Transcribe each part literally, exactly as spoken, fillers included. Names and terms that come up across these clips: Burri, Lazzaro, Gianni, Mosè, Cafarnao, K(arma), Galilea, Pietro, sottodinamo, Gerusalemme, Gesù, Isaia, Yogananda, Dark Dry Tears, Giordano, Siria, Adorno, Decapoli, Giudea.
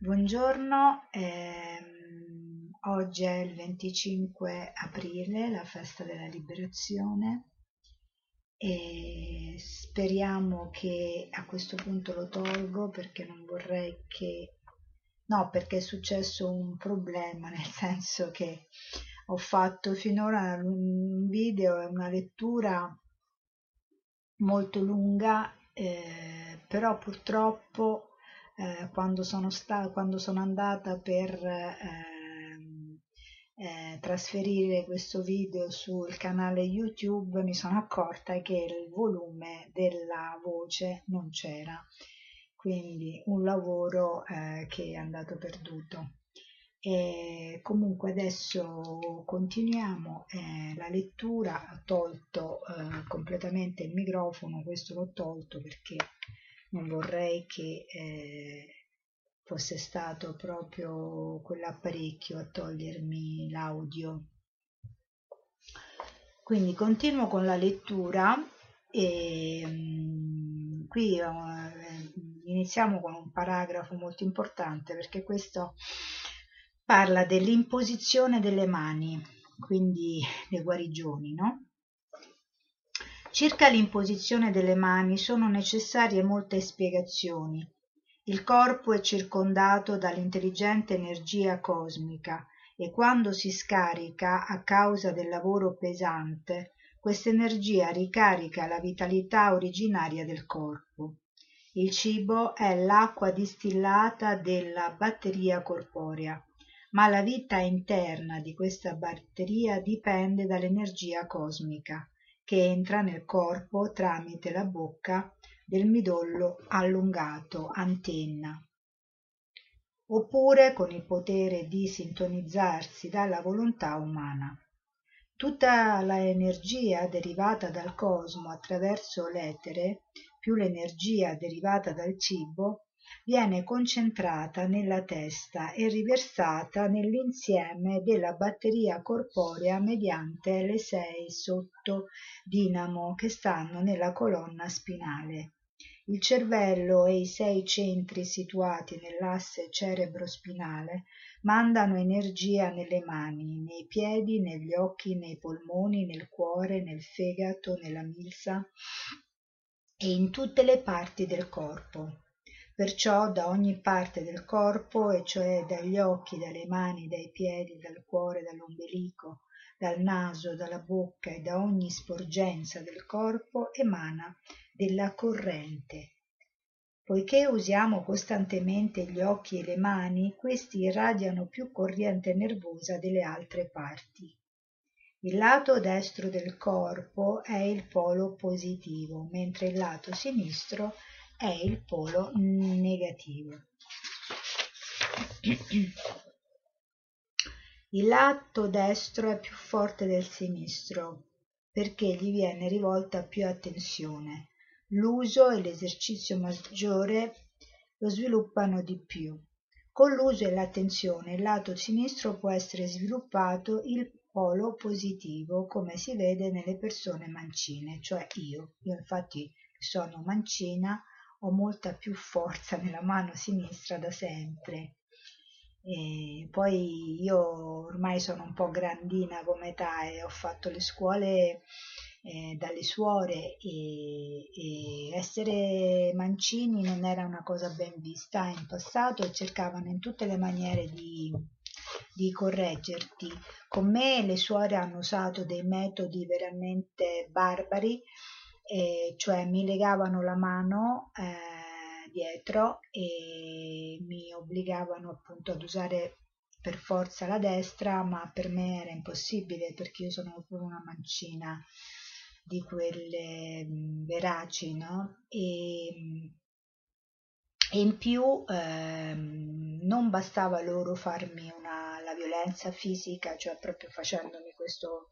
Buongiorno, ehm, oggi è il venticinque aprile, la festa della liberazione, e speriamo che a questo punto lo tolgo perché non vorrei che... No, perché è successo un problema, nel senso che ho fatto finora un video e una lettura molto lunga, eh, però purtroppo... Eh, quando, sono sta- quando sono andata per ehm, eh, trasferire questo video sul canale YouTube, mi sono accorta che il volume della voce non c'era, quindi un lavoro eh, che è andato perduto. E comunque adesso continuiamo eh, la lettura. Ho tolto eh, completamente il microfono, questo l'ho tolto perché non vorrei che eh, fosse stato proprio quell'apparecchio a togliermi l'audio. Quindi continuo con la lettura e mh, qui eh, iniziamo con un paragrafo molto importante, perché questo parla dell'imposizione delle mani, quindi le guarigioni, no? Circa l'imposizione delle mani sono necessarie molte spiegazioni. Il corpo è circondato dall'intelligente energia cosmica e quando si scarica a causa del lavoro pesante, questa energia ricarica la vitalità originaria del corpo. Il cibo è l'acqua distillata della batteria corporea, ma la vita interna di questa batteria dipende dall'energia cosmica che entra nel corpo tramite la bocca del midollo allungato, antenna, oppure con il potere di sintonizzarsi dalla volontà umana. Tutta la energia derivata dal cosmo attraverso l'etere, più l'energia derivata dal cibo, viene concentrata nella testa e riversata nell'insieme della batteria corporea mediante le sei sottodinamo che stanno nella colonna spinale. Il cervello e i sei centri situati nell'asse cerebrospinale mandano energia nelle mani, nei piedi, negli occhi, nei polmoni, nel cuore, nel fegato, nella milza e in tutte le parti del corpo. Perciò da ogni parte del corpo, e cioè dagli occhi, dalle mani, dai piedi, dal cuore, dall'ombelico, dal naso, dalla bocca e da ogni sporgenza del corpo, emana della corrente. Poiché usiamo costantemente gli occhi e le mani, questi irradiano più corrente nervosa delle altre parti. Il lato destro del corpo è il polo positivo, mentre il lato sinistro è il polo negativo. Il lato destro è più forte del sinistro perché gli viene rivolta più attenzione. L'uso e l'esercizio maggiore lo sviluppano di più. Con l'uso e l'attenzione il lato sinistro può essere sviluppato il polo positivo, come si vede nelle persone mancine, cioè io. Io infatti sono mancina, ho molta più forza nella mano sinistra da sempre. E poi io ormai sono un po' grandina come età e ho fatto le scuole eh, dalle suore e, e essere mancini non era una cosa ben vista in passato e cercavano in tutte le maniere di, di correggerti. Con me le suore hanno usato dei metodi veramente barbari, eh, cioè mi legavano la mano eh, dietro e mi obbligavano appunto ad usare per forza la destra, ma per me era impossibile perché io sono proprio una mancina di quelle mh, veraci, no? E, e in più ehm, non bastava loro farmi una, la violenza fisica, cioè proprio facendomi questo...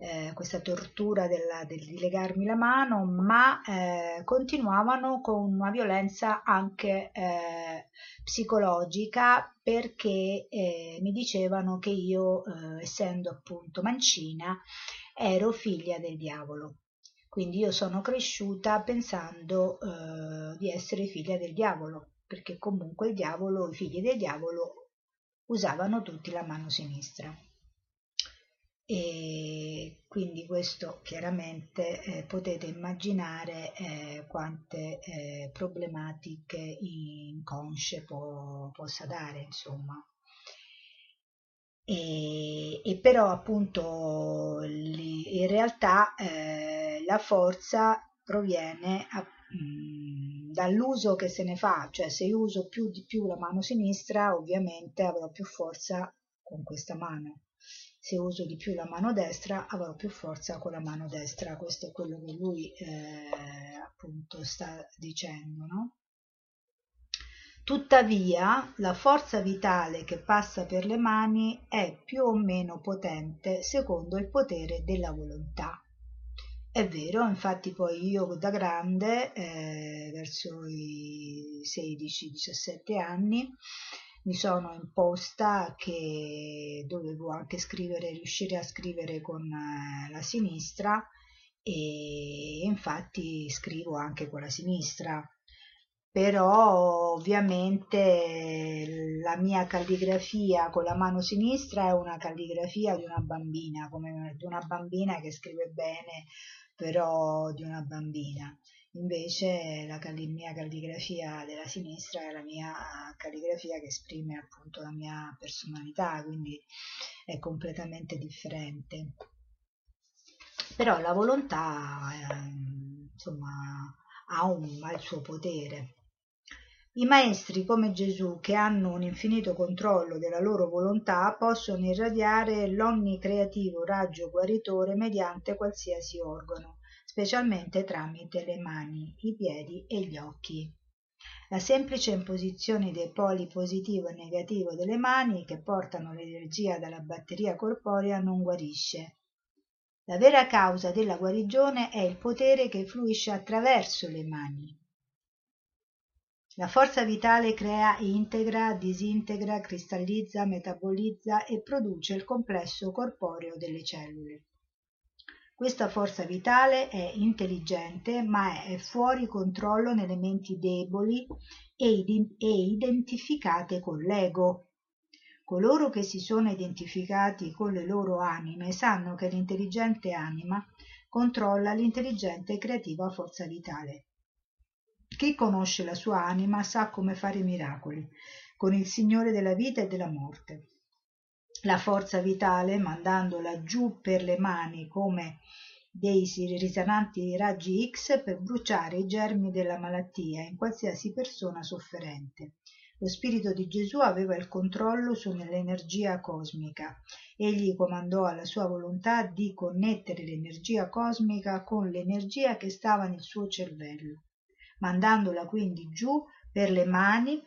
Eh, questa tortura della, del, di legarmi la mano, ma eh, continuavano con una violenza anche eh, psicologica, perché eh, mi dicevano che io, eh, essendo appunto mancina, ero figlia del diavolo. Quindi io sono cresciuta pensando eh, di essere figlia del diavolo, perché comunque il diavolo, i figli del diavolo usavano tutti la mano sinistra. E quindi questo chiaramente eh, potete immaginare eh, quante eh, problematiche inconsce può, possa dare, insomma. E, e però appunto li, in realtà eh, la forza proviene dall'uso che se ne fa, cioè se io uso più di più la mano sinistra ovviamente avrò più forza con questa mano, se uso di più la mano destra avrò più forza con la mano destra, questo è quello che lui eh, appunto sta dicendo, no? Tuttavia, la forza vitale che passa per le mani è più o meno potente secondo il potere della volontà. È vero, infatti poi io da grande, eh, verso i sedici diciassette anni, mi sono imposta che dovevo anche scrivere, riuscire a scrivere con la sinistra, e infatti scrivo anche con la sinistra. Però ovviamente la mia calligrafia con la mano sinistra è una calligrafia di una bambina, come di una bambina che scrive bene, però di una bambina. Invece la mia calligrafia della sinistra è la mia calligrafia che esprime appunto la mia personalità, quindi è completamente differente. Però la volontà, eh, insomma, ha un mal suo potere. I maestri come Gesù, che hanno un infinito controllo della loro volontà, possono irradiare l'onnicreativo raggio guaritore mediante qualsiasi organo, specialmente tramite le mani, i piedi e gli occhi. La semplice imposizione dei poli positivo e negativo delle mani, che portano l'energia dalla batteria corporea, non guarisce. La vera causa della guarigione è il potere che fluisce attraverso le mani. La forza vitale crea, integra, disintegra, cristallizza, metabolizza e produce il complesso corporeo delle cellule. Questa forza vitale è intelligente, ma è fuori controllo nelle menti deboli e, id- e identificate con l'ego. Coloro che si sono identificati con le loro anime sanno che l'intelligente anima controlla l'intelligente e creativa forza vitale. Chi conosce la sua anima sa come fare miracoli con il Signore della vita e della morte. La forza vitale, mandandola giù per le mani come dei risananti raggi X, per bruciare i germi della malattia in qualsiasi persona sofferente. Lo spirito di Gesù aveva il controllo sull'energia cosmica. Egli comandò alla sua volontà di connettere l'energia cosmica con l'energia che stava nel suo cervello, mandandola quindi giù per le mani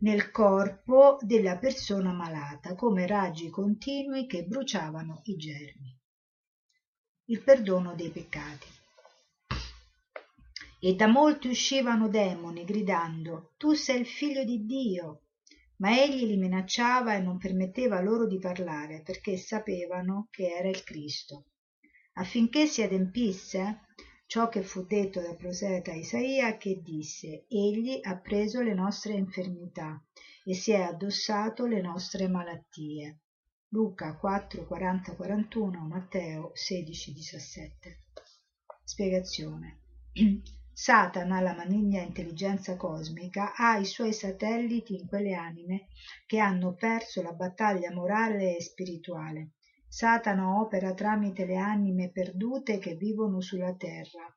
nel corpo della persona malata come raggi continui che bruciavano i germi. Il perdono dei peccati. E da molti uscivano demoni gridando: tu sei il figlio di Dio. Ma egli li minacciava e non permetteva loro di parlare, perché sapevano che era il Cristo, affinché si adempisse ciò che fu detto dal profeta Isaia, che disse: egli ha preso le nostre infermità e si è addossato le nostre malattie. Luca quattro quaranta quarantuno, Matteo sedici diciassette. Spiegazione. Satana, la maligna intelligenza cosmica, ha i suoi satelliti in quelle anime che hanno perso la battaglia morale e spirituale. Satana opera tramite le anime perdute che vivono sulla terra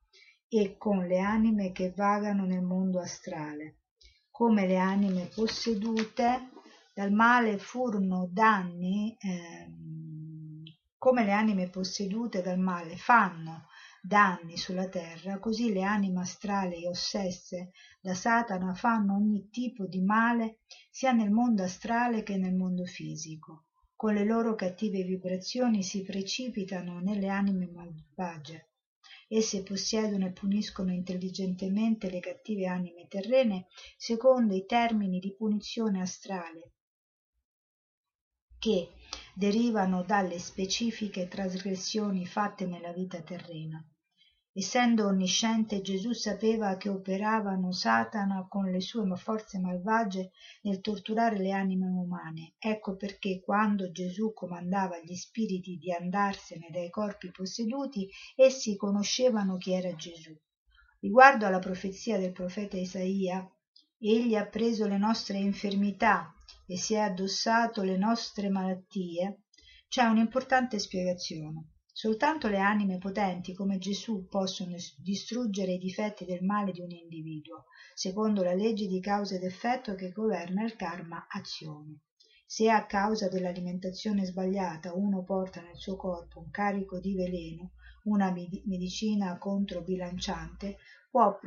e con le anime che vagano nel mondo astrale. Come le anime possedute dal male furono danni, ehm, come le anime possedute dal male fanno danni sulla terra, così le anime astrali e ossesse da Satana fanno ogni tipo di male sia nel mondo astrale che nel mondo fisico. Con le loro cattive vibrazioni si precipitano nelle anime malvagie. Esse possiedono e puniscono intelligentemente le cattive anime terrene secondo i termini di punizione astrale che derivano dalle specifiche trasgressioni fatte nella vita terrena. Essendo onnisciente, Gesù sapeva che operavano Satana con le sue forze malvagie nel torturare le anime umane. Ecco perché quando Gesù comandava gli spiriti di andarsene dai corpi posseduti, essi conoscevano chi era Gesù. Riguardo alla profezia del profeta Isaia, egli ha preso le nostre infermità e si è addossato le nostre malattie, c'è un'importante spiegazione. Soltanto le anime potenti come Gesù possono distruggere i difetti del male di un individuo, secondo la legge di causa ed effetto che governa il karma azione. Se a causa dell'alimentazione sbagliata uno porta nel suo corpo un carico di veleno, una medicina controbilanciante, può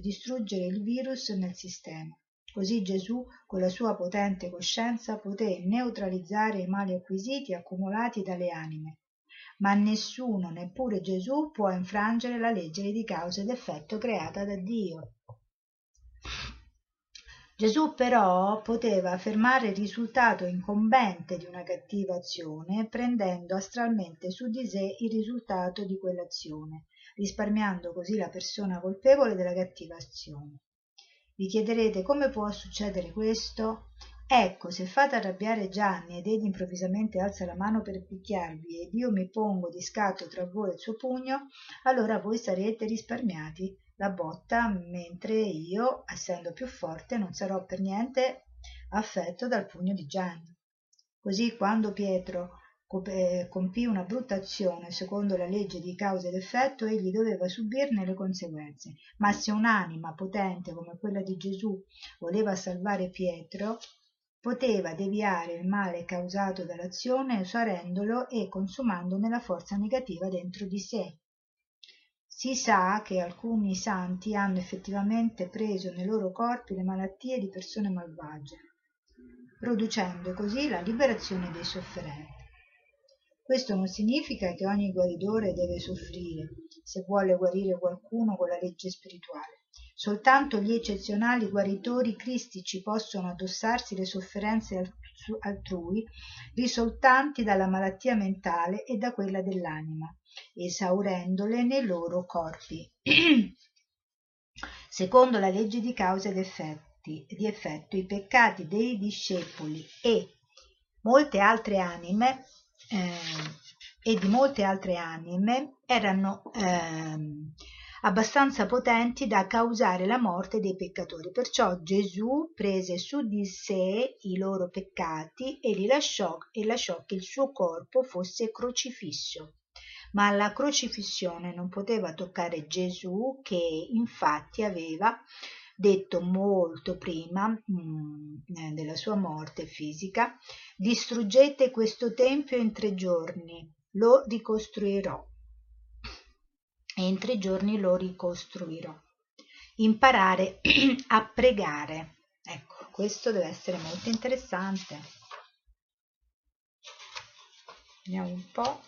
distruggere il virus nel sistema. Così Gesù, con la sua potente coscienza, poté neutralizzare i mali acquisiti accumulati dalle anime. Ma nessuno, neppure Gesù, può infrangere la legge di causa ed effetto creata da Dio. Gesù però poteva affermare il risultato incombente di una cattiva azione prendendo astralmente su di sé il risultato di quell'azione, risparmiando così la persona colpevole della cattiva azione. Vi chiederete come può succedere questo? Ecco, se fate arrabbiare Gianni ed egli improvvisamente alza la mano per picchiarvi ed io mi pongo di scatto tra voi e il suo pugno, allora voi sarete risparmiati la botta, mentre io, essendo più forte, non sarò per niente affetto dal pugno di Gianni. Così quando Pietro compì una brutta azione secondo la legge di causa ed effetto, egli doveva subirne le conseguenze. Ma se un'anima potente come quella di Gesù voleva salvare Pietro, poteva deviare il male causato dall'azione usarendolo e consumandone la forza negativa dentro di sé. Si sa che alcuni santi hanno effettivamente preso nei loro corpi le malattie di persone malvagie, producendo così la liberazione dei sofferenti. Questo non significa che ogni guaridore deve soffrire, se vuole guarire qualcuno con la legge spirituale. Soltanto gli eccezionali guaritori cristici possono addossarsi le sofferenze altrui risultanti dalla malattia mentale e da quella dell'anima, esaurendole nei loro corpi, secondo la legge di causa ed effetti, di effetto. I peccati dei discepoli e molte altre anime eh, e di molte altre anime erano eh, abbastanza potenti da causare la morte dei peccatori. Perciò Gesù prese su di sé i loro peccati e li lasciò, e lasciò che il suo corpo fosse crocifisso. Ma la crocifissione non poteva toccare Gesù, che infatti aveva detto molto prima mh, della sua morte fisica: «Distruggete questo tempio in tre giorni, lo ricostruirò». E in tre giorni lo ricostruirò. Imparare a pregare. Ecco, questo deve essere molto interessante. Vediamo un po'.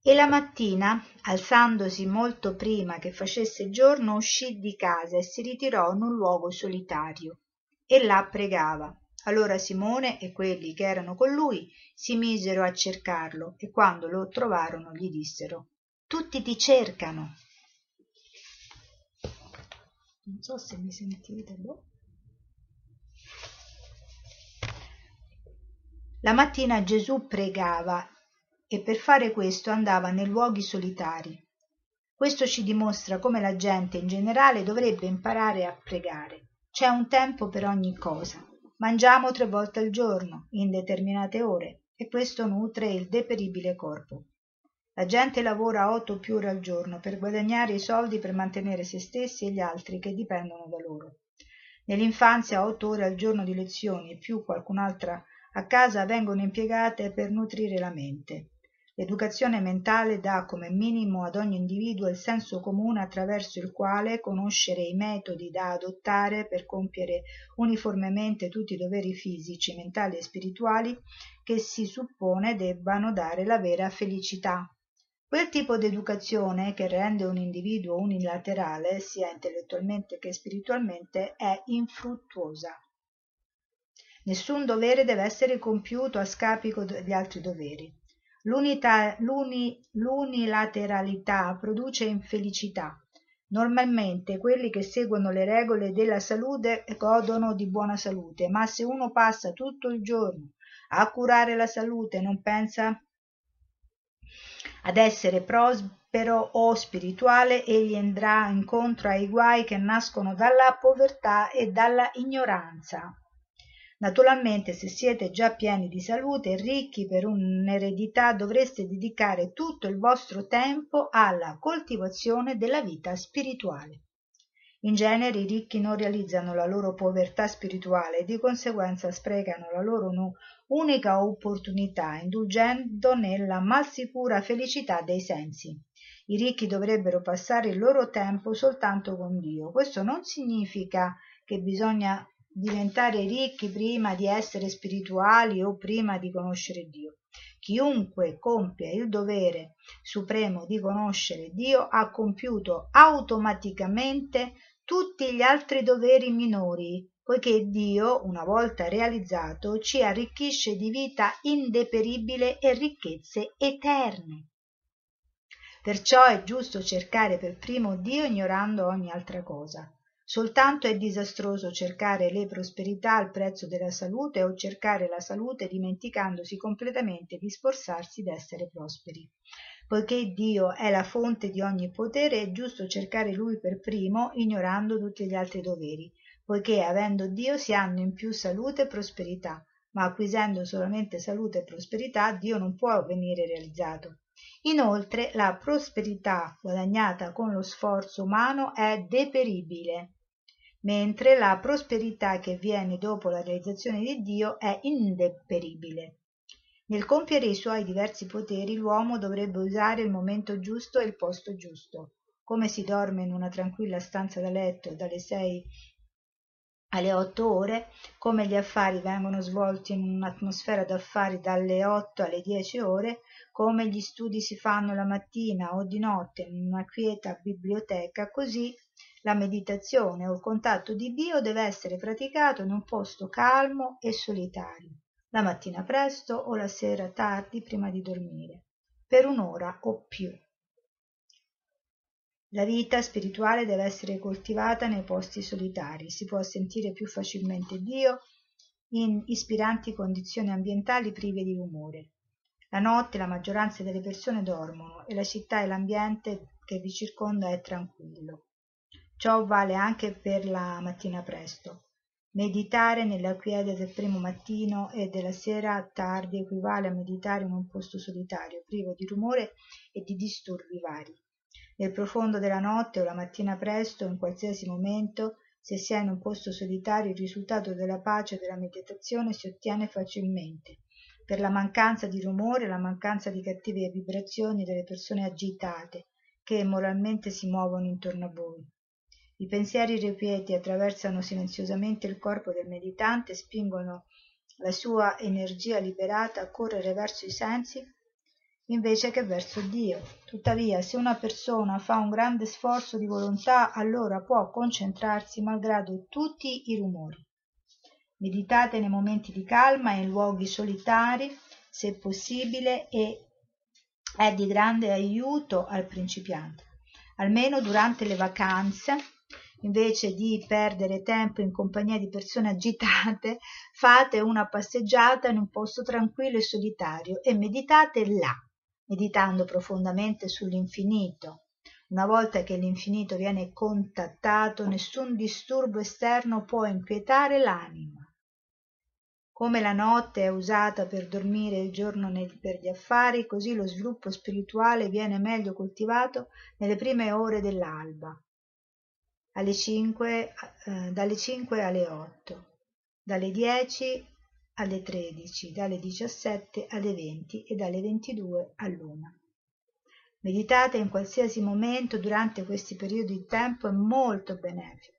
E la mattina, alzandosi molto prima che facesse giorno, uscì di casa e si ritirò in un luogo solitario, e là pregava. Allora Simone e quelli che erano con lui si misero a cercarlo, e quando lo trovarono gli dissero: «Tutti ti cercano». Non so se mi sentite, boh. La mattina Gesù pregava e per fare questo andava nei luoghi solitari. Questo ci dimostra come la gente in generale dovrebbe imparare a pregare. C'è un tempo per ogni cosa. Mangiamo tre volte al giorno, in determinate ore, e questo nutre il deperibile corpo. La gente lavora otto o più ore al giorno per guadagnare i soldi per mantenere se stessi e gli altri che dipendono da loro. Nell'infanzia otto ore al giorno di lezioni, più qualcun'altra a casa, vengono impiegate per nutrire la mente. L'educazione mentale dà come minimo ad ogni individuo il senso comune attraverso il quale conoscere i metodi da adottare per compiere uniformemente tutti i doveri fisici, mentali e spirituali che si suppone debbano dare la vera felicità. Quel tipo di educazione che rende un individuo unilaterale, sia intellettualmente che spiritualmente, è infruttuosa. Nessun dovere deve essere compiuto a scapito degli altri doveri. L'unità, l'uni, l'unilateralità produce infelicità. Normalmente quelli che seguono le regole della salute godono di buona salute, ma se uno passa tutto il giorno a curare la salute, non pensa ad essere prospero o spirituale, egli andrà incontro ai guai che nascono dalla povertà e dalla ignoranza. Naturalmente, se siete già pieni di salute e ricchi per un'eredità, dovreste dedicare tutto il vostro tempo alla coltivazione della vita spirituale. In genere i ricchi non realizzano la loro povertà spirituale e di conseguenza sprecano la loro unica opportunità, indulgendo nella malsicura felicità dei sensi. I ricchi dovrebbero passare il loro tempo soltanto con Dio. Questo non significa che bisogna diventare ricchi prima di essere spirituali o prima di conoscere Dio. Chiunque compia il dovere supremo di conoscere Dio ha compiuto automaticamente tutti gli altri doveri minori, poiché Dio, una volta realizzato, ci arricchisce di vita indeperibile e ricchezze eterne. Perciò è giusto cercare per primo Dio ignorando ogni altra cosa. Soltanto è disastroso cercare le prosperità al prezzo della salute o cercare la salute dimenticandosi completamente di sforzarsi d'essere prosperi. Poiché Dio è la fonte di ogni potere, è giusto cercare Lui per primo, ignorando tutti gli altri doveri, poiché avendo Dio si hanno in più salute e prosperità, ma acquisendo solamente salute e prosperità Dio non può venire realizzato. Inoltre, la prosperità guadagnata con lo sforzo umano è deperibile, mentre la prosperità che viene dopo la realizzazione di Dio è indeperibile. Nel compiere i suoi diversi poteri, l'uomo dovrebbe usare il momento giusto e il posto giusto. Come si dorme in una tranquilla stanza da letto dalle sei alle otto ore, come gli affari vengono svolti in un'atmosfera d'affari dalle otto alle dieci ore, come gli studi si fanno la mattina o di notte in una quieta biblioteca, così la meditazione o il contatto di Dio deve essere praticato in un posto calmo e solitario, la mattina presto o la sera tardi prima di dormire, per un'ora o più. La vita spirituale deve essere coltivata nei posti solitari, si può sentire più facilmente Dio in ispiranti condizioni ambientali prive di rumore. La notte la maggioranza delle persone dormono e la città e l'ambiente che vi circonda è tranquillo. Ciò vale anche per la mattina presto. Meditare nella quiete del primo mattino e della sera tardi equivale a meditare in un posto solitario, privo di rumore e di disturbi vari. Nel profondo della notte o la mattina presto, in qualsiasi momento, se si è in un posto solitario, il risultato della pace e della meditazione si ottiene facilmente, per la mancanza di rumore e la mancanza di cattive vibrazioni delle persone agitate, che moralmente si muovono intorno a voi. I pensieri ripieti attraversano silenziosamente il corpo del meditante, spingono la sua energia liberata a correre verso i sensi, invece che verso Dio. Tuttavia, se una persona fa un grande sforzo di volontà, allora può concentrarsi malgrado tutti i rumori. Meditate nei momenti di calma e in luoghi solitari, se possibile, e è di grande aiuto al principiante. Almeno durante le vacanze, invece di perdere tempo in compagnia di persone agitate, fate una passeggiata in un posto tranquillo e solitario e meditate là, meditando profondamente sull'infinito. Una volta che l'infinito viene contattato, nessun disturbo esterno può inquietare l'anima. Come la notte è usata per dormire e il giorno per gli affari, così lo sviluppo spirituale viene meglio coltivato nelle prime ore dell'alba, alle cinque, eh, dalle cinque alle otto, dalle dieci alle tredici, dalle diciassette alle venti e dalle ventidue all'una. Meditate in qualsiasi momento durante questi periodi di tempo è molto benefico.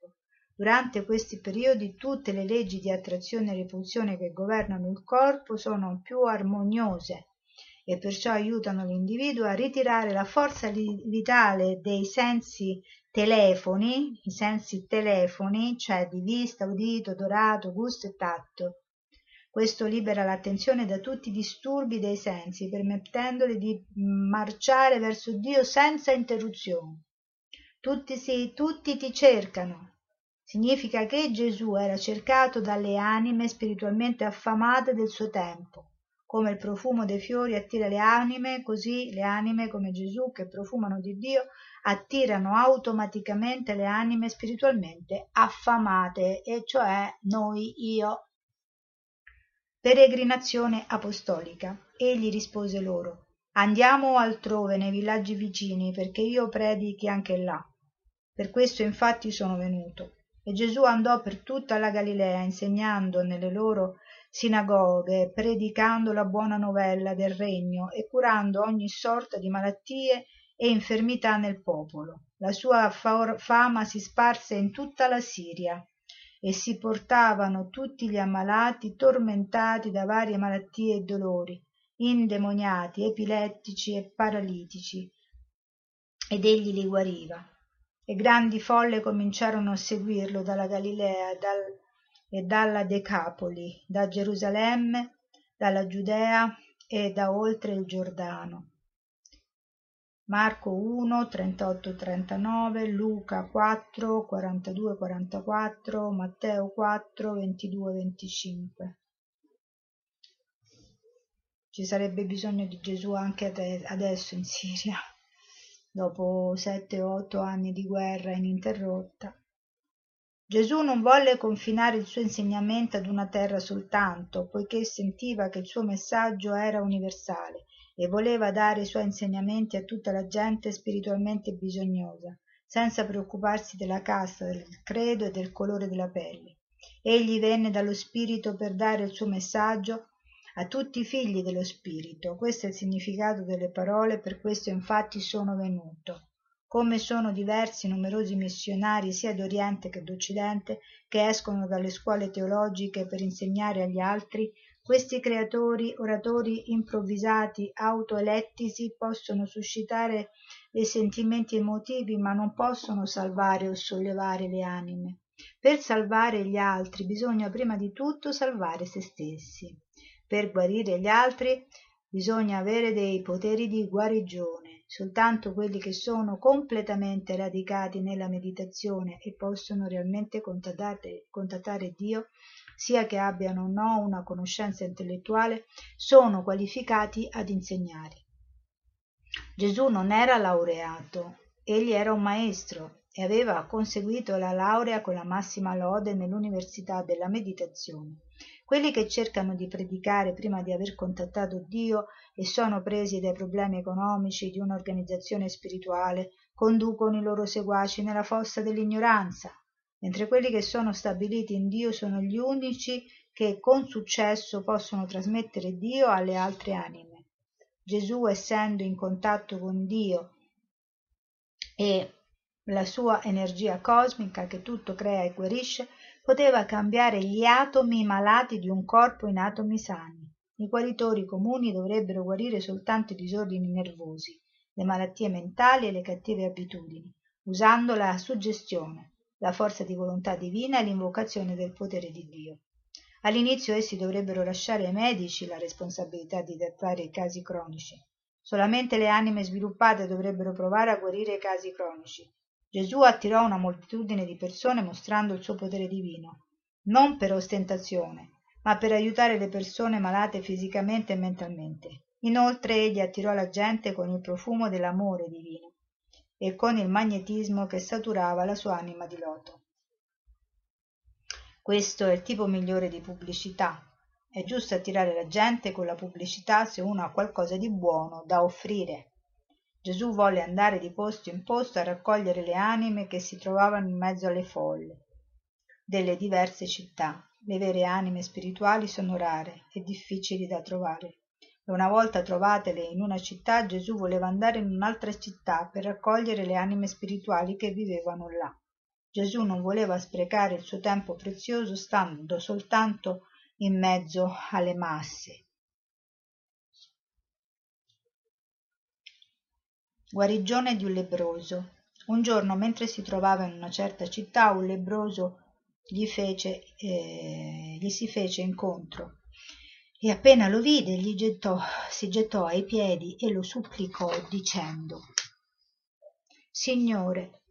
Durante questi periodi tutte le leggi di attrazione e repulsione che governano il corpo sono più armoniose e perciò aiutano l'individuo a ritirare la forza vitale dei sensi telefoni, i sensi telefoni, cioè di vista, udito, odorato, gusto e tatto. Questo libera l'attenzione da tutti i disturbi dei sensi, permettendole di marciare verso Dio senza interruzione. Tutti, sì, tutti ti cercano. Significa che Gesù era cercato dalle anime spiritualmente affamate del suo tempo. Come il profumo dei fiori attira le anime, così le anime come Gesù che profumano di Dio attirano automaticamente le anime spiritualmente affamate, e cioè noi, io. Peregrinazione apostolica. Egli rispose loro: andiamo altrove nei villaggi vicini, perché io predichi anche là. Per questo infatti sono venuto. E Gesù andò per tutta la Galilea, insegnando nelle loro sinagoghe, predicando la buona novella del regno e curando ogni sorta di malattie e infermità nel popolo. La sua fama si sparse in tutta la Siria. E si portavano tutti gli ammalati, tormentati da varie malattie e dolori, indemoniati, epilettici e paralitici, ed egli li guariva. E grandi folle cominciarono a seguirlo dalla Galilea dal, e dalla Decapoli, da Gerusalemme, dalla Giudea e da oltre il Giordano. Marco uno, trentotto trentanove, Luca quattro, quarantadue quarantaquattro, Matteo quattro, ventidue venticinque. Ci sarebbe bisogno di Gesù anche adesso in Siria, dopo sette otto anni di guerra ininterrotta. Gesù non volle confinare il suo insegnamento ad una terra soltanto, poiché sentiva che il suo messaggio era universale, e voleva dare i suoi insegnamenti a tutta la gente spiritualmente bisognosa, senza preoccuparsi della casta, del credo e del colore della pelle. Egli venne dallo Spirito per dare il suo messaggio a tutti i figli dello Spirito. Questo è il significato delle parole: per questo infatti sono venuto. Come sono diversi i numerosi missionari sia d'Oriente che d'Occidente che escono dalle scuole teologiche per insegnare agli altri, questi creatori, oratori improvvisati, autoelettisi, possono suscitare dei sentimenti emotivi, ma non possono salvare o sollevare le anime. Per salvare gli altri bisogna prima di tutto salvare se stessi. Per guarire gli altri bisogna avere dei poteri di guarigione. Soltanto quelli che sono completamente radicati nella meditazione e possono realmente contattare, contattare Dio, sia che abbiano o no una conoscenza intellettuale, sono qualificati ad insegnare. Gesù non era laureato, egli era un maestro e aveva conseguito la laurea con la massima lode nell'università della meditazione. Quelli che cercano di predicare prima di aver contattato Dio e sono presi dai problemi economici di un'organizzazione spirituale, conducono i loro seguaci nella fossa dell'ignoranza, mentre quelli che sono stabiliti in Dio sono gli unici che con successo possono trasmettere Dio alle altre anime. Gesù, essendo in contatto con Dio e la sua energia cosmica che tutto crea e guarisce, poteva cambiare gli atomi malati di un corpo in atomi sani. I guaritori comuni dovrebbero guarire soltanto i disordini nervosi, le malattie mentali e le cattive abitudini, usando la suggestione, la forza di volontà divina e l'invocazione del potere di Dio. All'inizio essi dovrebbero lasciare ai medici la responsabilità di trattare i casi cronici. Solamente le anime sviluppate dovrebbero provare a guarire i casi cronici. Gesù attirò una moltitudine di persone mostrando il suo potere divino, non per ostentazione, ma per aiutare le persone malate fisicamente e mentalmente. Inoltre egli attirò la gente con il profumo dell'amore divino e con il magnetismo che saturava la sua anima di loto. Questo è il tipo migliore di pubblicità. È giusto attirare la gente con la pubblicità se uno ha qualcosa di buono da offrire. Gesù volle andare di posto in posto a raccogliere le anime che si trovavano in mezzo alle folle delle diverse città. Le vere anime spirituali sono rare e difficili da trovare. Una volta trovatele in una città, Gesù voleva andare in un'altra città per raccogliere le anime spirituali che vivevano là. Gesù non voleva sprecare il suo tempo prezioso stando soltanto in mezzo alle masse. Guarigione di un lebbroso. Un giorno, mentre si trovava in una certa città, un lebbroso gli, fece, eh, gli si fece incontro. E appena lo vide, gli gettò, si gettò ai piedi e lo supplicò dicendo: Signore,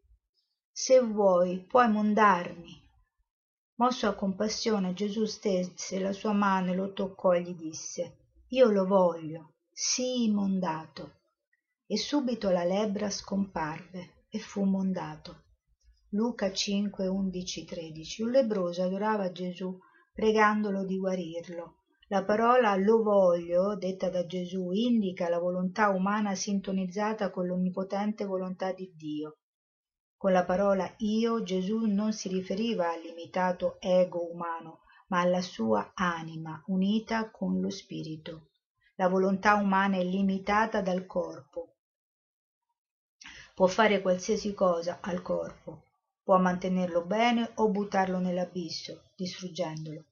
se vuoi, puoi mondarmi. Mosso a compassione, Gesù stese la sua mano e lo toccò e gli disse: Io lo voglio, sii mondato. E subito la lebbra scomparve e fu mondato. Luca cinque, undici, tredici. Un lebbroso adorava Gesù pregandolo di guarirlo. La parola lo voglio, detta da Gesù, indica la volontà umana sintonizzata con l'onnipotente volontà di Dio. Con la parola io Gesù non si riferiva al limitato ego umano, ma alla sua anima unita con lo spirito. La volontà umana è limitata dal corpo. Può fare qualsiasi cosa al corpo, può mantenerlo bene o buttarlo nell'abisso, distruggendolo.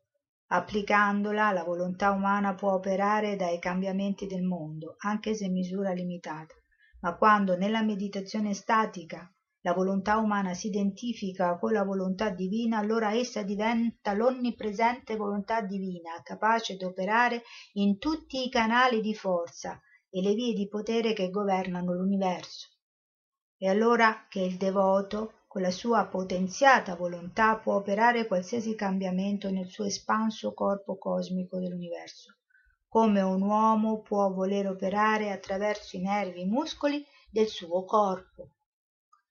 Applicandola, la volontà umana può operare dai cambiamenti del mondo, anche se in misura limitata, ma quando nella meditazione statica la volontà umana si identifica con la volontà divina, allora essa diventa l'onnipresente volontà divina, capace di operare in tutti i canali di forza e le vie di potere che governano l'universo. E allora che il devoto, con la sua potenziata volontà, può operare qualsiasi cambiamento nel suo espanso corpo cosmico dell'universo, come un uomo può voler operare attraverso i nervi e i muscoli del suo corpo.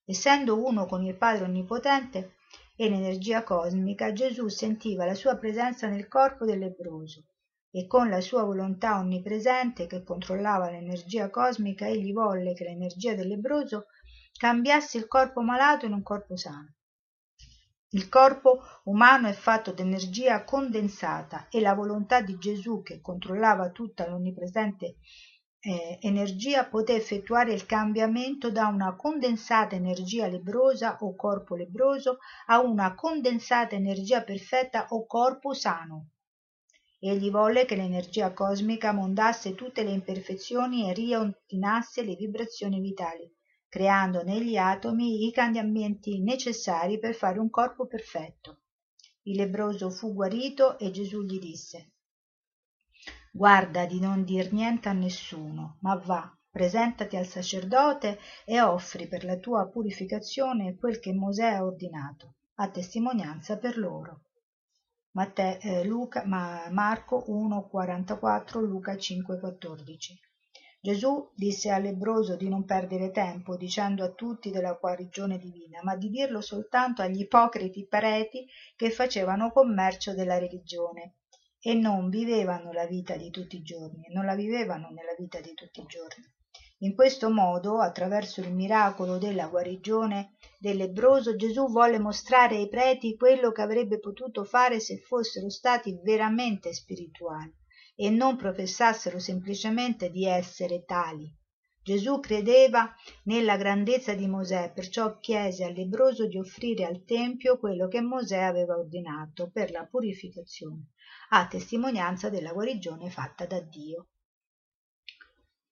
Essendo uno con il Padre Onnipotente e l'energia cosmica, Gesù sentiva la sua presenza nel corpo del lebbroso e con la sua volontà onnipresente che controllava l'energia cosmica, egli volle che l'energia del lebbroso cambiasse il corpo malato in un corpo sano. Il corpo umano è fatto di energia condensata e la volontà di Gesù, che controllava tutta l'onnipresente eh, energia, poté effettuare il cambiamento da una condensata energia lebbrosa o corpo lebbroso a una condensata energia perfetta o corpo sano. Egli volle che l'energia cosmica mondasse tutte le imperfezioni e riordinasse le vibrazioni vitali, creando negli atomi i cambiamenti necessari per fare un corpo perfetto. Il lebbroso fu guarito e Gesù gli disse: Guarda di non dir niente a nessuno, ma va, presentati al sacerdote e offri per la tua purificazione quel che Mosè ha ordinato, a testimonianza per loro. Matteo, eh, Luca, ma, Marco uno, quarantaquattro, Luca cinque, quattordici. Gesù disse al lebbroso di non perdere tempo dicendo a tutti della guarigione divina, ma di dirlo soltanto agli ipocriti pareti che facevano commercio della religione e non vivevano la vita di tutti i giorni, non la vivevano nella vita di tutti i giorni. In questo modo, attraverso il miracolo della guarigione del lebbroso, Gesù volle mostrare ai preti quello che avrebbe potuto fare se fossero stati veramente spirituali e non professassero semplicemente di essere tali. Gesù credeva nella grandezza di Mosè, perciò chiese al lebbroso di offrire al Tempio quello che Mosè aveva ordinato per la purificazione, a testimonianza della guarigione fatta da Dio.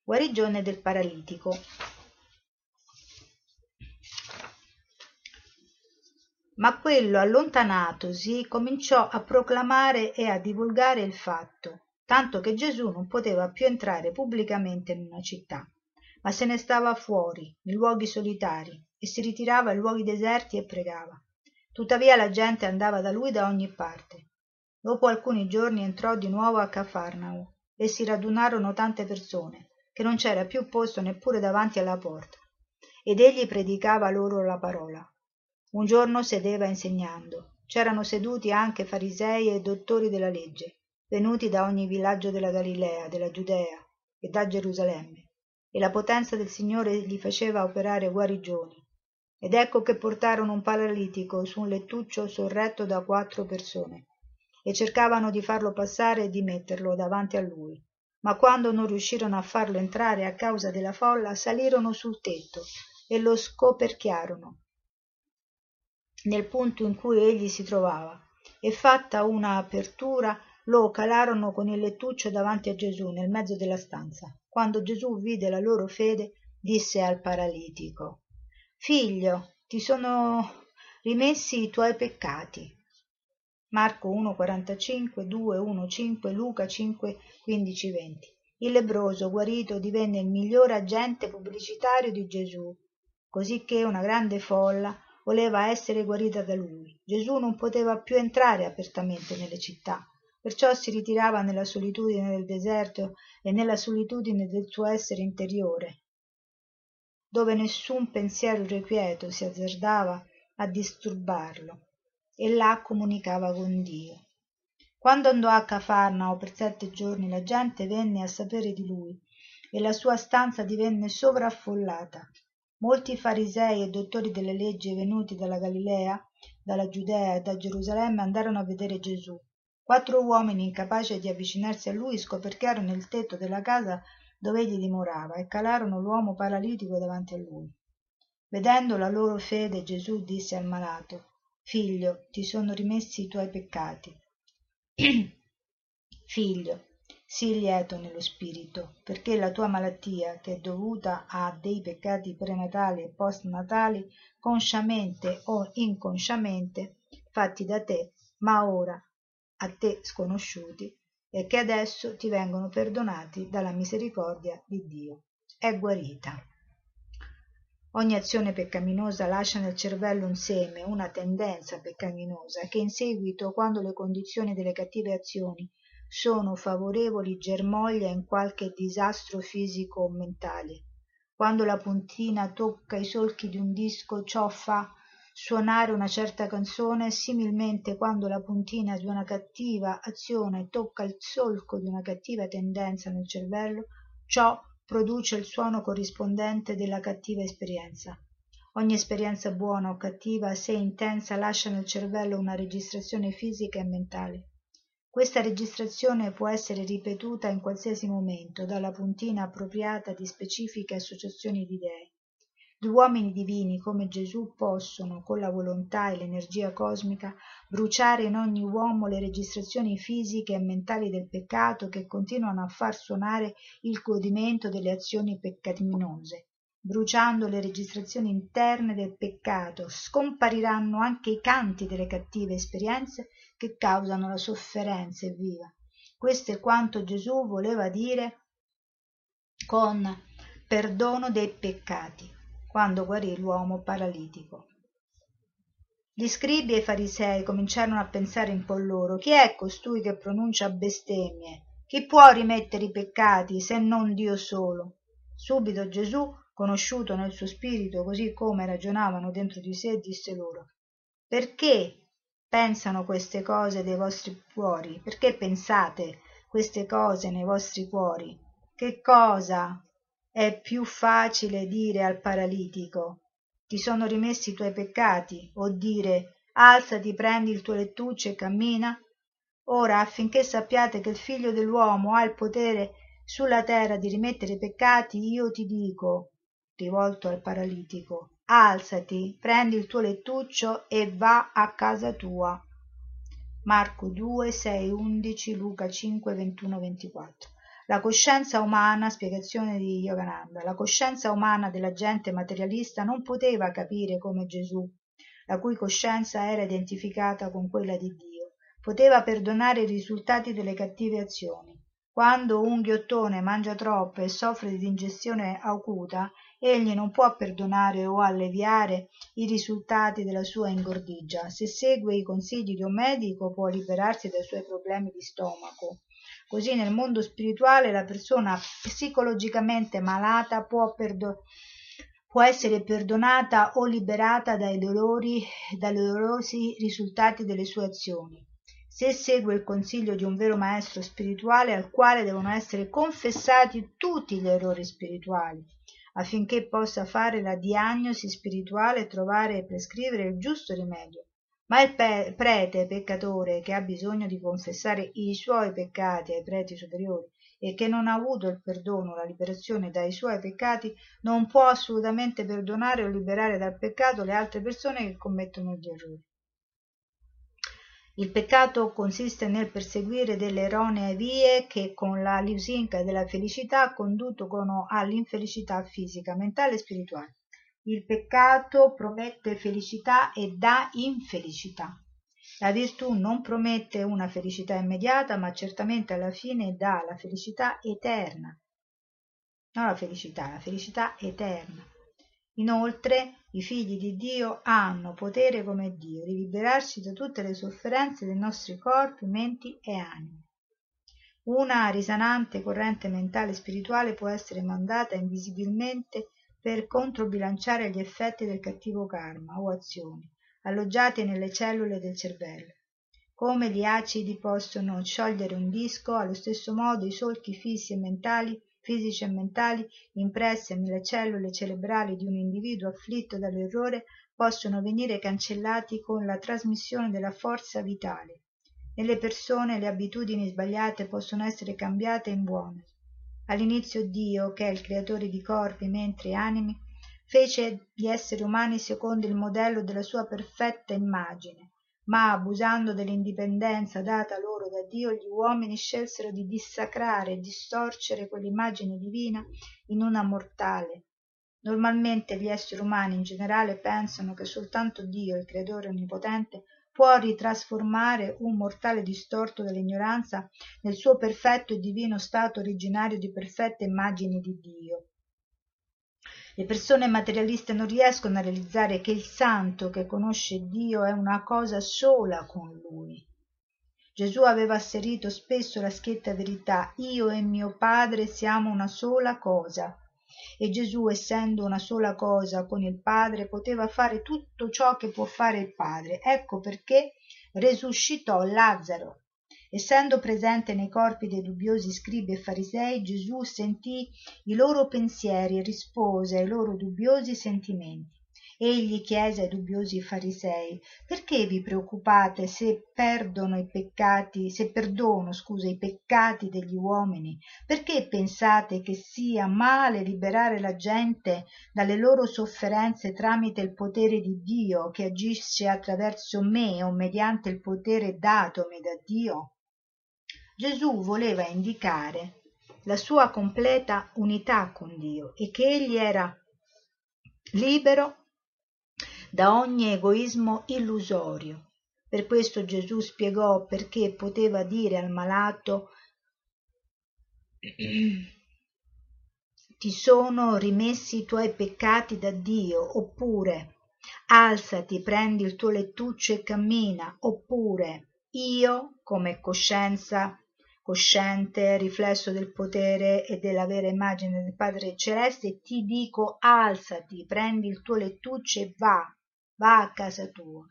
Guarigione del paralitico. Ma quello, allontanatosi, cominciò a proclamare e a divulgare il fatto, tanto che Gesù non poteva più entrare pubblicamente in una città, ma se ne stava fuori, in luoghi solitari, e si ritirava in luoghi deserti e pregava. Tuttavia la gente andava da lui da ogni parte. Dopo alcuni giorni entrò di nuovo a Cafarnao e si radunarono tante persone, che non c'era più posto neppure davanti alla porta, ed egli predicava loro la parola. Un giorno sedeva insegnando. C'erano seduti anche farisei e dottori della legge, venuti da ogni villaggio della Galilea, della Giudea e da Gerusalemme, e la potenza del Signore gli faceva operare guarigioni. Ed ecco che portarono un paralitico su un lettuccio sorretto da quattro persone, e cercavano di farlo passare e di metterlo davanti a lui. Ma quando non riuscirono a farlo entrare a causa della folla, salirono sul tetto e lo scoperchiarono nel punto in cui egli si trovava, e fatta una apertura, lo calarono con il lettuccio davanti a Gesù nel mezzo della stanza. Quando Gesù vide la loro fede, disse al paralitico: Figlio, ti sono rimessi i tuoi peccati. Marco uno quarantacinque, due uno cinque, Luca cinque quindici venti. Il lebbroso guarito divenne il miglior agente pubblicitario di Gesù, così che una grande folla voleva essere guarita da lui. Gesù non poteva più entrare apertamente nelle città, perciò si ritirava nella solitudine del deserto e nella solitudine del suo essere interiore, dove nessun pensiero irrequieto si azzardava a disturbarlo, e là comunicava con Dio. Quando andò a Cafarnao per sette giorni, la gente venne a sapere di lui e la sua stanza divenne sovraffollata. Molti farisei e dottori delle leggi venuti dalla Galilea, dalla Giudea e da Gerusalemme andarono a vedere Gesù. Quattro uomini incapaci di avvicinarsi a lui scoperchiarono il tetto della casa dove egli dimorava e calarono l'uomo paralitico davanti a lui. Vedendo la loro fede, Gesù disse al malato: «Figlio, ti sono rimessi i tuoi peccati». «Figlio, sii lieto nello spirito, perché la tua malattia, che è dovuta a dei peccati prenatali e postnatali, consciamente o inconsciamente, fatti da te, ma ora a te sconosciuti, e che adesso ti vengono perdonati dalla misericordia di Dio, è guarita». Ogni azione peccaminosa lascia nel cervello un seme, una tendenza peccaminosa, che in seguito, quando le condizioni delle cattive azioni sono favorevoli, germoglia in qualche disastro fisico o mentale. Quando la puntina tocca i solchi di un disco, ciò fa suonare una certa canzone. Similmente, quando la puntina di una cattiva azione tocca il solco di una cattiva tendenza nel cervello, ciò produce il suono corrispondente della cattiva esperienza. Ogni esperienza buona o cattiva, se intensa, lascia nel cervello una registrazione fisica e mentale. Questa registrazione può essere ripetuta in qualsiasi momento, dalla puntina appropriata di specifiche associazioni di idee. Gli uomini divini come Gesù possono, con la volontà e l'energia cosmica, bruciare in ogni uomo le registrazioni fisiche e mentali del peccato che continuano a far suonare il godimento delle azioni peccaminose. Bruciando le registrazioni interne del peccato, scompariranno anche i canti delle cattive esperienze che causano la sofferenza evviva. Questo è quanto Gesù voleva dire con perdono dei peccati, quando guarì l'uomo paralitico. Gli scribi e i farisei cominciarono a pensare in cuor loro: chi è costui che pronuncia bestemmie? Chi può rimettere i peccati se non Dio solo? Subito Gesù, conosciuto nel suo spirito, così come ragionavano dentro di sé, disse loro: perché pensano queste cose dei vostri cuori? Perché pensate queste cose nei vostri cuori? Che cosa è più facile dire al paralitico: ti sono rimessi i tuoi peccati, o dire: alzati, prendi il tuo lettuccio e cammina? Ora, affinché sappiate che il figlio dell'uomo ha il potere sulla terra di rimettere i peccati, io ti dico, rivolto al paralitico: alzati, prendi il tuo lettuccio e va a casa tua. Marco due sei undici, Luca cinque ventuno ventiquattro. La coscienza umana, spiegazione di Yogananda, la coscienza umana della gente materialista non poteva capire come Gesù, la cui coscienza era identificata con quella di Dio, poteva perdonare i risultati delle cattive azioni. Quando un ghiottone mangia troppo e soffre di ingestione acuta, egli non può perdonare o alleviare i risultati della sua ingordigia. Se segue i consigli di un medico, può liberarsi dai suoi problemi di stomaco. Così nel mondo spirituale la persona psicologicamente malata può, perdo- può essere perdonata o liberata dai dolori, dai dolorosi risultati delle sue azioni, se segue il consiglio di un vero maestro spirituale al quale devono essere confessati tutti gli errori spirituali, affinché possa fare la diagnosi spirituale e trovare e prescrivere il giusto rimedio. Ma il pe- prete peccatore che ha bisogno di confessare i suoi peccati ai preti superiori e che non ha avuto il perdono o la liberazione dai suoi peccati non può assolutamente perdonare o liberare dal peccato le altre persone che commettono gli errori. Il peccato consiste nel perseguire delle erronee vie che con la lusinga della felicità conducono all'infelicità fisica, mentale e spirituale. Il peccato promette felicità e dà infelicità. La virtù non promette una felicità immediata, ma certamente alla fine dà la felicità eterna. Non la felicità, la felicità eterna. Inoltre, i figli di Dio hanno potere come Dio di liberarci da tutte le sofferenze dei nostri corpi, menti e anime. Una risanante corrente mentale e spirituale può essere mandata invisibilmente per controbilanciare gli effetti del cattivo karma o azioni alloggiate nelle cellule del cervello. Come gli acidi possono sciogliere un disco, allo stesso modo i solchi fissi e mentali fisici e mentali impressi nelle cellule cerebrali di un individuo afflitto dall'errore possono venire cancellati con la trasmissione della forza vitale. Nelle persone le abitudini sbagliate possono essere cambiate in buone. All'inizio Dio, che è il creatore di corpi, mente e anime, fece gli esseri umani secondo il modello della sua perfetta immagine, ma abusando dell'indipendenza data loro da Dio, gli uomini scelsero di dissacrare e distorcere quell'immagine divina in una mortale. Normalmente gli esseri umani in generale pensano che soltanto Dio, il creatore onnipotente, può ritrasformare un mortale distorto dall'ignoranza nel suo perfetto e divino stato originario di perfette immagini di Dio. Le persone materialiste non riescono a realizzare che il santo che conosce Dio è una cosa sola con Lui. Gesù aveva asserito spesso la schietta verità: io e mio Padre siamo una sola cosa. E Gesù, essendo una sola cosa con il Padre, poteva fare tutto ciò che può fare il Padre. Ecco perché resuscitò Lazzaro. Essendo presente nei corpi dei dubbiosi scribi e farisei, Gesù sentì i loro pensieri e rispose ai loro dubbiosi sentimenti. Egli chiese ai dubbiosi farisei: perché vi preoccupate se perdono i peccati, se perdono, scusa, i peccati degli uomini? Perché pensate che sia male liberare la gente dalle loro sofferenze tramite il potere di Dio che agisce attraverso me o mediante il potere datomi da Dio? Gesù voleva indicare la sua completa unità con Dio e che egli era libero da ogni egoismo illusorio. Per questo Gesù spiegò perché poteva dire al malato: ti sono rimessi i tuoi peccati da Dio, oppure alzati, prendi il tuo lettuccio e cammina, oppure io, come coscienza cosciente, riflesso del potere e della vera immagine del Padre Celeste, ti dico: alzati, prendi il tuo lettuccio e va, va a casa tua.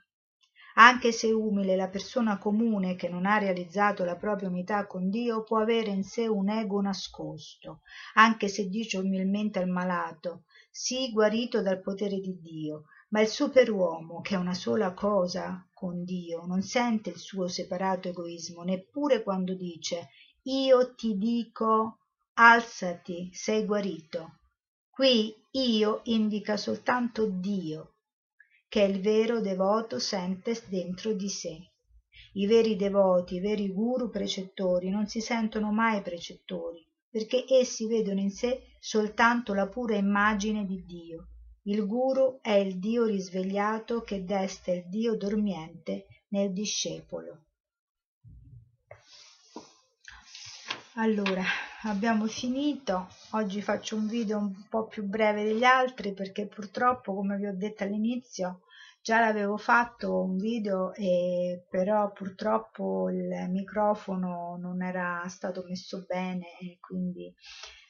Anche se umile, la persona comune che non ha realizzato la propria unità con Dio può avere in sé un ego nascosto, anche se dice umilmente al malato: sii guarito dal potere di Dio. Ma il superuomo, che è una sola cosa con Dio, non sente il suo separato egoismo, neppure quando dice: io ti dico, alzati, sei guarito. Qui io indica soltanto Dio, che il vero devoto sente dentro di sé. I veri devoti, i veri guru precettori non si sentono mai precettori, perché essi vedono in sé soltanto la pura immagine di Dio. Il guru è il Dio risvegliato che desta il Dio dormiente nel discepolo. Allora, abbiamo finito. Oggi faccio un video un po' più breve degli altri perché purtroppo, come vi ho detto all'inizio, già l'avevo fatto un video e però purtroppo il microfono non era stato messo bene e quindi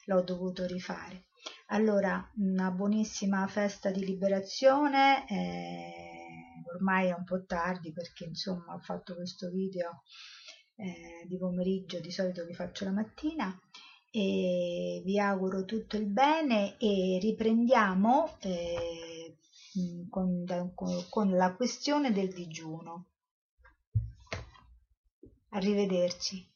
l'ho dovuto rifare. Allora, una buonissima festa di liberazione, eh, ormai è un po' tardi perché insomma ho fatto questo video eh, di pomeriggio, di solito vi faccio la mattina, e vi auguro tutto il bene e riprendiamo eh, con, con la questione del digiuno. Arrivederci.